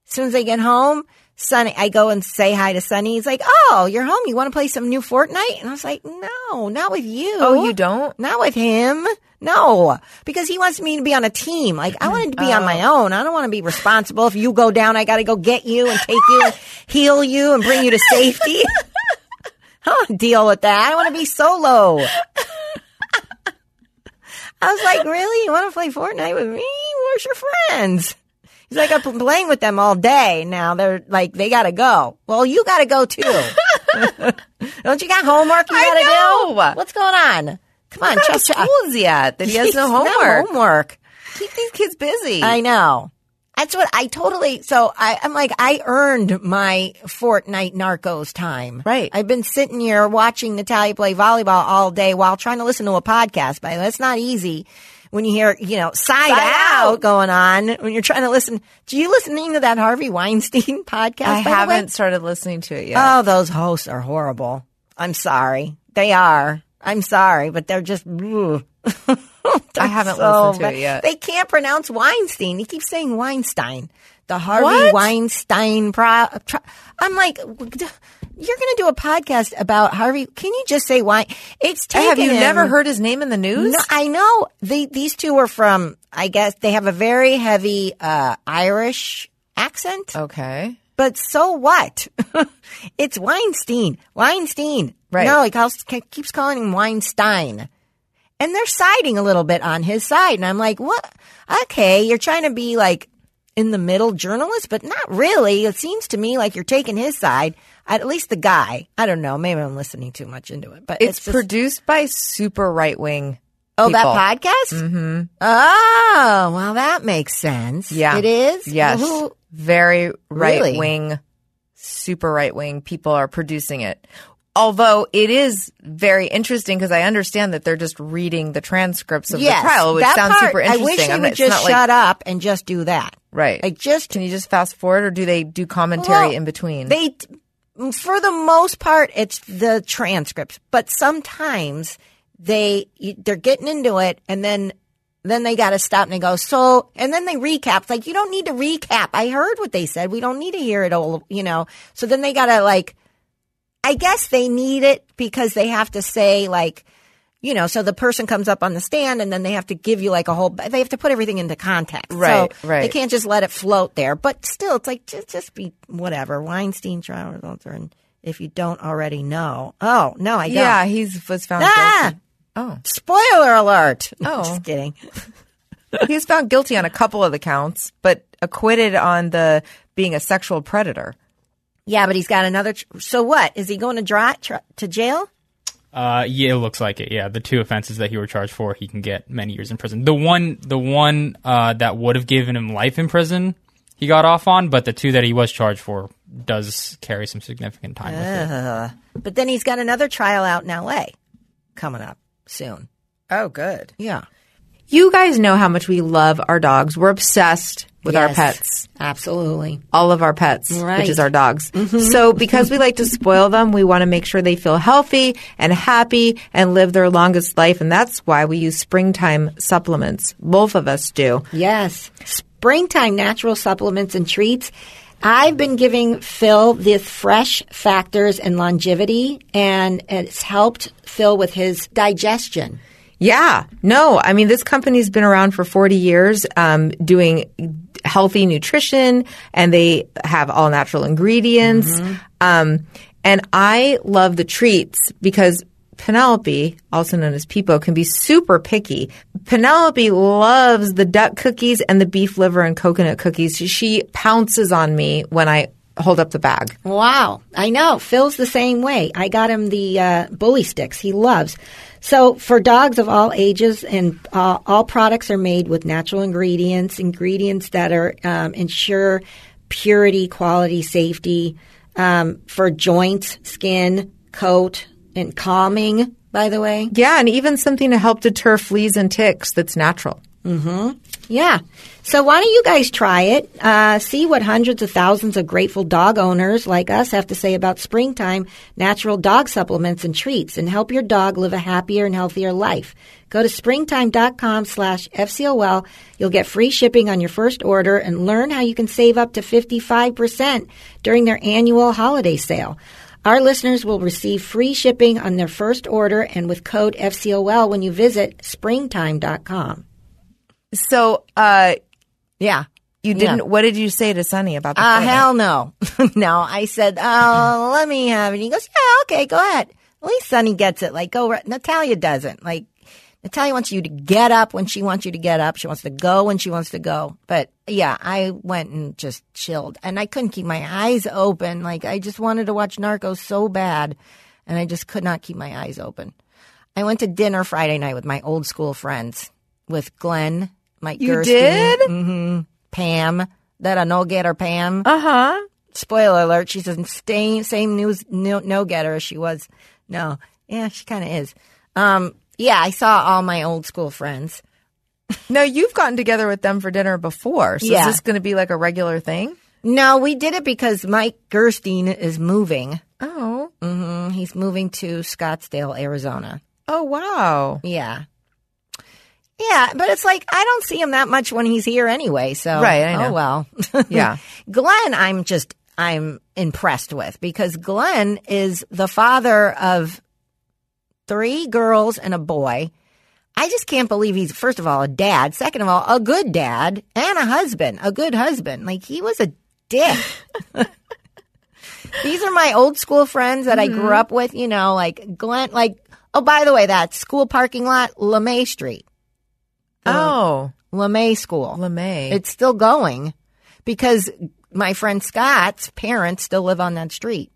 As soon as I get home, Sonny, I go and say hi to Sonny. He's like, oh, you're home. You want to play some new Fortnite? And I was like, no, not with you. Oh, you don't? Not with him. No, because he wants me to be on a team. Like, I wanted to be on my own. I don't want to be responsible. If you go down, I got to go get you and take you and heal you and bring you to safety. I don't want to deal with that. I want to be solo. I was like, really? You want to play Fortnite with me? Where's your friends? He's like, I've been playing with them all day. Now they're like, they got to go. Well, you got to go too. Don't you got homework you got to do? What's going on? Come on, what school is he at that he has no homework? No homework. Keep these kids busy. I know. That's what I totally. So I'm like, I earned my Fortnite Narcos time. Right. I've been sitting here watching Natalia play volleyball all day while trying to listen to a podcast. But that's not easy when you hear, side out going on when you're trying to listen. Do you listening to that Harvey Weinstein podcast? I haven't started listening to it yet. Oh, those hosts are horrible. I'm sorry. They are. I'm sorry, but they're just. They're I haven't listened to it yet. They can't pronounce Weinstein. He keeps saying Weinstein. The Harvey Weinstein. I'm like, you're going to do a podcast about Harvey. Can you just say Weinstein? It's taken. Have you never heard his name in the news? No, I know. These two are from, I guess, they have a very heavy Irish accent. Okay. But so what? It's Weinstein. Weinstein. Right. No, he keeps calling him Weinstein. And they're siding a little bit on his side. And I'm like, what? Okay, you're trying to be like in the middle journalist, but not really. It seems to me like you're taking his side, at least the guy. I don't know. Maybe I'm listening too much into it. But it's produced by super right-wing people. That podcast? Mm-hmm. Oh, well, that makes sense. Yeah. It is? Yes. Well, very right-wing, really? Super right-wing people are producing it. Although it is very interesting because I understand that they're just reading the transcripts of the trial, which sounds super interesting. I wish they would just shut up and just do that. Right. Like can you just fast forward, or do they do commentary in between? They, for the most part, it's the transcripts, but sometimes they're getting into it, and then they got to stop and they go, so, and then they recap. It's like, you don't need to recap. I heard what they said. We don't need to hear it all, you know. So then they got to, like, I guess they need it because they have to say, like, you know, so the person comes up on the stand and then they have to give you like a whole, they have to put everything into context. Right, so right. They can't just let it float there. But still, it's like, just be whatever. Weinstein trial results, and if you don't already know. Oh, no, I don't. Yeah, he was found guilty. Oh. Spoiler alert. Oh. Just kidding. He was found guilty on a couple of the counts, but acquitted on the being a sexual predator. Yeah, but he's got another. So what? Is he going to to jail? Yeah, it looks like it. Yeah, the two offenses that he were charged for, he can get many years in prison. The one that would have given him life in prison, he got off on. But the two that he was charged for does carry some significant time with it. But then he's got another trial out in L.A. coming up soon. Oh, good. Yeah. You guys know how much we love our dogs. We're obsessed with our pets. Absolutely. All of our pets, which is our dogs. Mm-hmm. So because we like to spoil them, we want to make sure they feel healthy and happy and live their longest life. And that's why we use Springtime supplements. Both of us do. Yes. Springtime natural supplements and treats. I've been giving Phil the Fresh Factors and Longevity, and it's helped Phil with his digestion. Yeah. No, I mean, this company's been around for 40 years doing healthy nutrition, and they have all natural ingredients. Mm-hmm. And I love the treats because Penelope, also known as Peepo, can be super picky. Penelope loves the duck cookies and the beef liver and coconut cookies. She pounces on me when I hold up the bag. Wow. I know. Phil's the same way. I got him the bully sticks he loves. So for dogs of all ages, and all products are made with natural ingredients that are ensure purity, quality, safety for joints, skin, coat, and calming, by the way. Yeah, and even something to help deter fleas and ticks that's natural. Mm-hmm. Yeah. So why don't you guys try it? See what hundreds of thousands of grateful dog owners like us have to say about Springtime natural dog supplements and treats, and help your dog live a happier and healthier life. Go to springtime.com/FCOL. You'll get free shipping on your first order and learn how you can save up to 55% during their annual holiday sale. Our listeners will receive free shipping on their first order and with code FCOL when you visit springtime.com. So, yeah, you didn't. Yeah. What did you say to Sonny about the photo? Hell no. No, I said, oh, let me have it. He goes, yeah, okay, go ahead. At least Sonny gets it. Like, Natalia doesn't. Like, Natalia wants you to get up when she wants you to get up. She wants to go when she wants to go. But yeah, I went and just chilled, and I couldn't keep my eyes open. Like, I just wanted to watch Narcos so bad, and I just could not keep my eyes open. I went to dinner Friday night with my old school friends, with Glenn, Mike Gerstein. You did? Mm-hmm. Pam, that no-getter Pam. Uh-huh. Spoiler alert, she's the same no-getter as she was. No. Yeah, she kind of is. Yeah, I saw all my old school friends. Now, you've gotten together with them for dinner before, so is this going to be like a regular thing? No, we did it because Mike Gerstein is moving. Oh. Mm-hmm. He's moving to Scottsdale, Arizona. Oh, wow. Yeah. Yeah, but it's like, I don't see him that much when he's here anyway, so. Right, I know. Oh, well. Yeah. Glenn, I'm impressed with, because Glenn is the father of 3 girls and a boy. I just can't believe he's, first of all, a dad. Second of all, a good dad, and a husband. A good husband. Like, he was a dick. These are my old school friends that I grew up with, you know, like Glenn, like, oh, by the way, that school parking lot, LeMay Street. Oh. LeMay School. LeMay. It's still going because my friend Scott's parents still live on that street.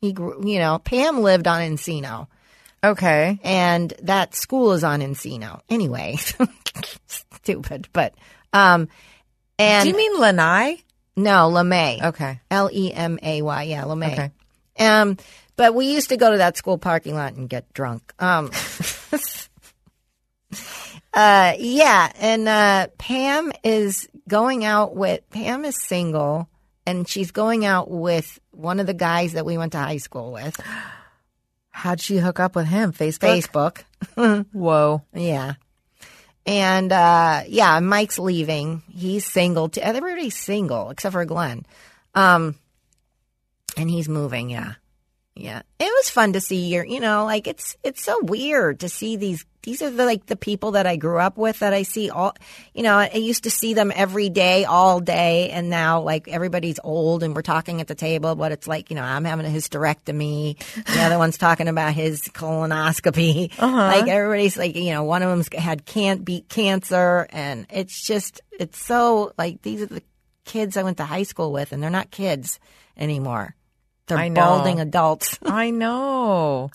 He grew, you know, Pam lived on Encino. Okay. And that school is on Encino. Anyway. Stupid. But, and. Do you mean Lanai? No, LeMay. Okay. LeMay. Yeah, LeMay. Okay. But we used to go to that school parking lot and get drunk. Pam is going out with – Pam is single, and she's going out with one of the guys that we went to high school with. How'd she hook up with him? Facebook. Facebook. Whoa. Yeah. And, Mike's leaving. He's single. Everybody's single except for Glenn. And he's moving, yeah. Yeah. It was fun to see your, it's so weird to see these are the people that I grew up with that I see all, I used to see them every day, all day. And now everybody's old and we're talking at the table, but it's I'm having a hysterectomy. The other one's talking about his colonoscopy. Uh-huh. Everybody's one of them's had beat cancer. And it's just, it's so these are the kids I went to high school with and they're not kids anymore. They're balding adults. I know.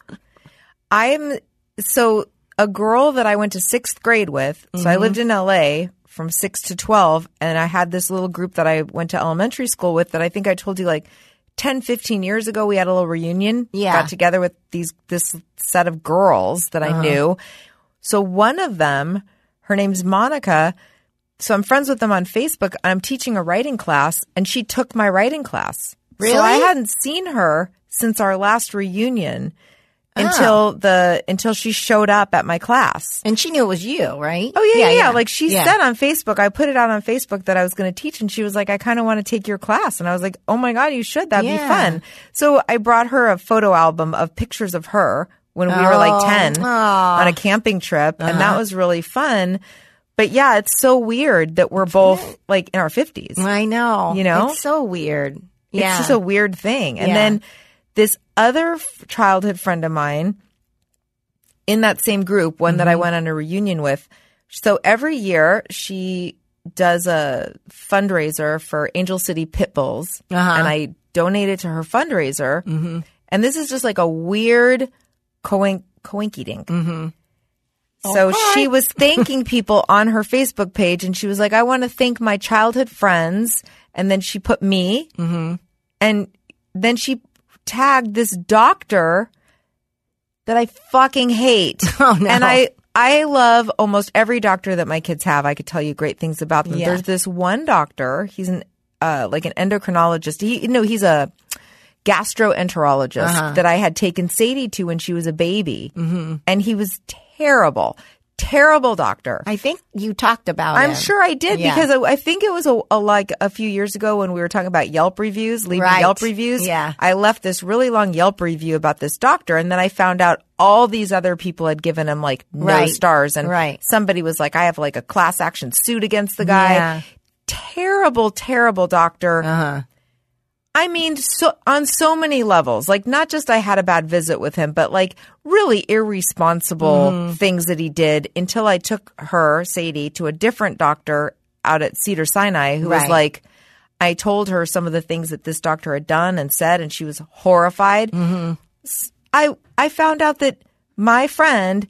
A girl that I went to sixth grade with, mm-hmm. So I lived in L.A. from 6 to 12, and I had this little group that I went to elementary school with that I think I told you 10, 15 years ago we had a little reunion. Yeah. Got together with this set of girls that I knew. So one of them, her name's Monica. So I'm friends with them on Facebook. I'm teaching a writing class, and she took my writing class. Really? So I hadn't seen her since our last reunion until she showed up at my class. And she knew it was you, right? Oh, yeah. She said on Facebook, I put it out on Facebook that I was going to teach, and she was like, I kind of want to take your class. And I was like, oh, my God, you should. That'd be fun. So I brought her a photo album of pictures of her when we were 10 on a camping trip, and that was really fun. But, yeah, it's so weird that we're both in our 50s. I know. It's so weird. Yeah. It's just a weird thing. And then this other childhood friend of mine in that same group, one mm-hmm. that I went on a reunion with. So every year she does a fundraiser for Angel City Pitbulls. And I donated to her fundraiser. Mm-hmm. And this is just a weird coinkydink. Mm-hmm. So she was thanking people on her Facebook page, and she was like, I want to thank my childhood friends. And then she put me, mm-hmm. and then she tagged this doctor that I fucking hate. Oh, no. And I love almost every doctor that my kids have. I could tell you great things about them. Yeah. There's this one doctor. He's an an endocrinologist. He's a gastroenterologist that I had taken Sadie to when she was a baby, mm-hmm. and he was terrible doctor. I think you talked about it. I'm sure I did because I think it was a few years ago when we were talking about Yelp reviews, leaving Yelp reviews. Yeah. I left this really long Yelp review about this doctor, and then I found out all these other people had given him no stars, and somebody was I have a class action suit against the guy. Yeah. Terrible doctor. Uh-huh. I mean, so on so many levels, not just I had a bad visit with him, but really irresponsible things that he did until I took her, Sadie, to a different doctor out at Cedars-Sinai who was I told her some of the things that this doctor had done and said, and she was horrified. Mm-hmm. I found out that my friend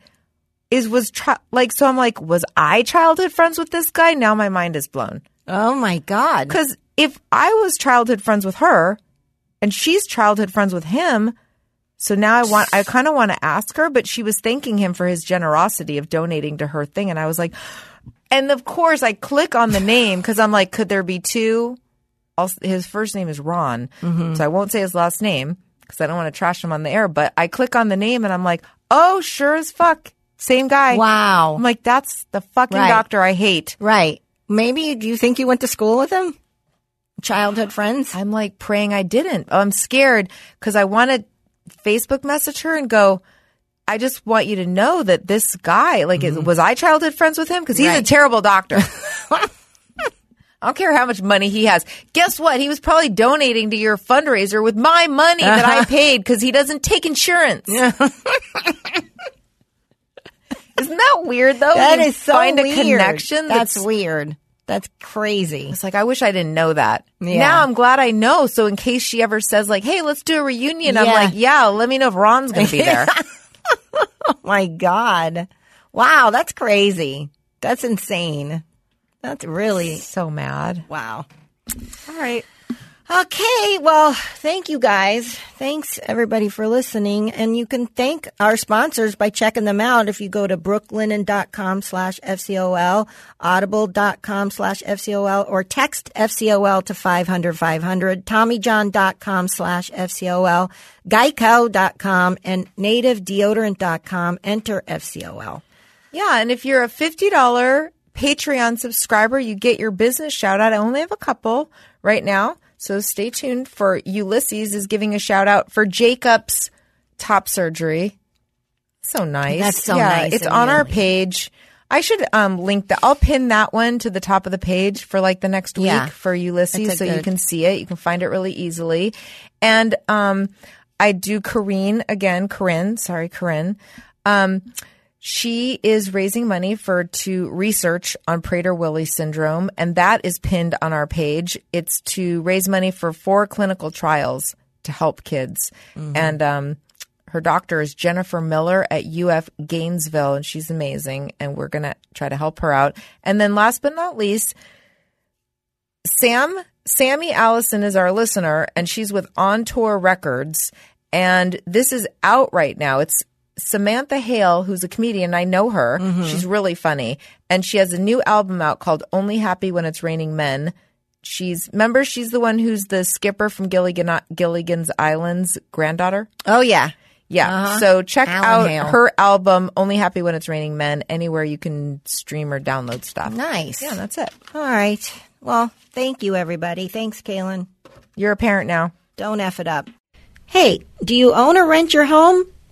was I childhood friends with this guy? Now my mind is blown. Oh, my God. Because if I was childhood friends with her and she's childhood friends with him, so now I kind of want to ask her, but she was thanking him for his generosity of donating to her thing. And I was like, and of course I click on the name because I'm like, could there be two? His first name is Ron. Mm-hmm. So I won't say his last name because I don't want to trash him on the air, but I click on the name and I'm like, oh, sure as fuck. Same guy. Wow. I'm like, that's the fucking doctor I hate. Right. Maybe do you think you went to school with him? Childhood friends? I'm praying I didn't. I'm scared because I want to Facebook message her and go, I just want you to know that this guy, mm-hmm. Was I childhood friends with him? Because he's a terrible doctor. I don't care how much money he has. Guess what? He was probably donating to your fundraiser with my money that I paid because he doesn't take insurance. Yeah. Isn't that weird, though? That is so weird. Find a connection. That's weird. That's crazy. It's I wish I didn't know that. Yeah. Now I'm glad I know. So in case she ever says, hey, let's do a reunion, I'm let me know if Ron's going to be there. Oh, my God. Wow, that's crazy. That's insane. That's really so mad. Wow. All right. Okay, well, thank you guys. Thanks, everybody, for listening. And you can thank our sponsors by checking them out if you go to brooklinen.com/FCOL, audible.com/FCOL, or text FCOL to 500-500, tommyjohn.com/FCOL, geico.com, and nativedeodorant.com. Enter FCOL. Yeah, and if you're a $50 Patreon subscriber, you get your business shout-out. I only have a couple right now. So stay tuned for Ulysses is giving a shout out for Jacob's top surgery. So nice. That's so nice. It's on our page. I should link that. I'll pin that one to the top of the page for like the next week for Ulysses, so you can see it. You can find it really easily. And I do Corinne. She is raising money to research on Prader-Willi syndrome, and that is pinned on our page. It's to raise money for 4 clinical trials to help kids. Mm-hmm. And her doctor is Jennifer Miller at UF Gainesville, and she's amazing, and we're going to try to help her out. And then last but not least, Sammy Allison is our listener, and she's with On Tour Records, and this is out right now. It's Samantha Hale, who's a comedian. I know her. Mm-hmm. She's really funny. And she has a new album out called Only Happy When It's Raining Men. She's the one who's the skipper from Gilligan's Island's granddaughter. Oh, yeah. Yeah. Uh-huh. So check out her album, Only Happy When It's Raining Men, anywhere you can stream or download stuff. Nice. Yeah, that's it. All right. Well, thank you, everybody. Thanks, Kaylin. You're a parent now. Don't F it up. Hey, do you own or rent your home?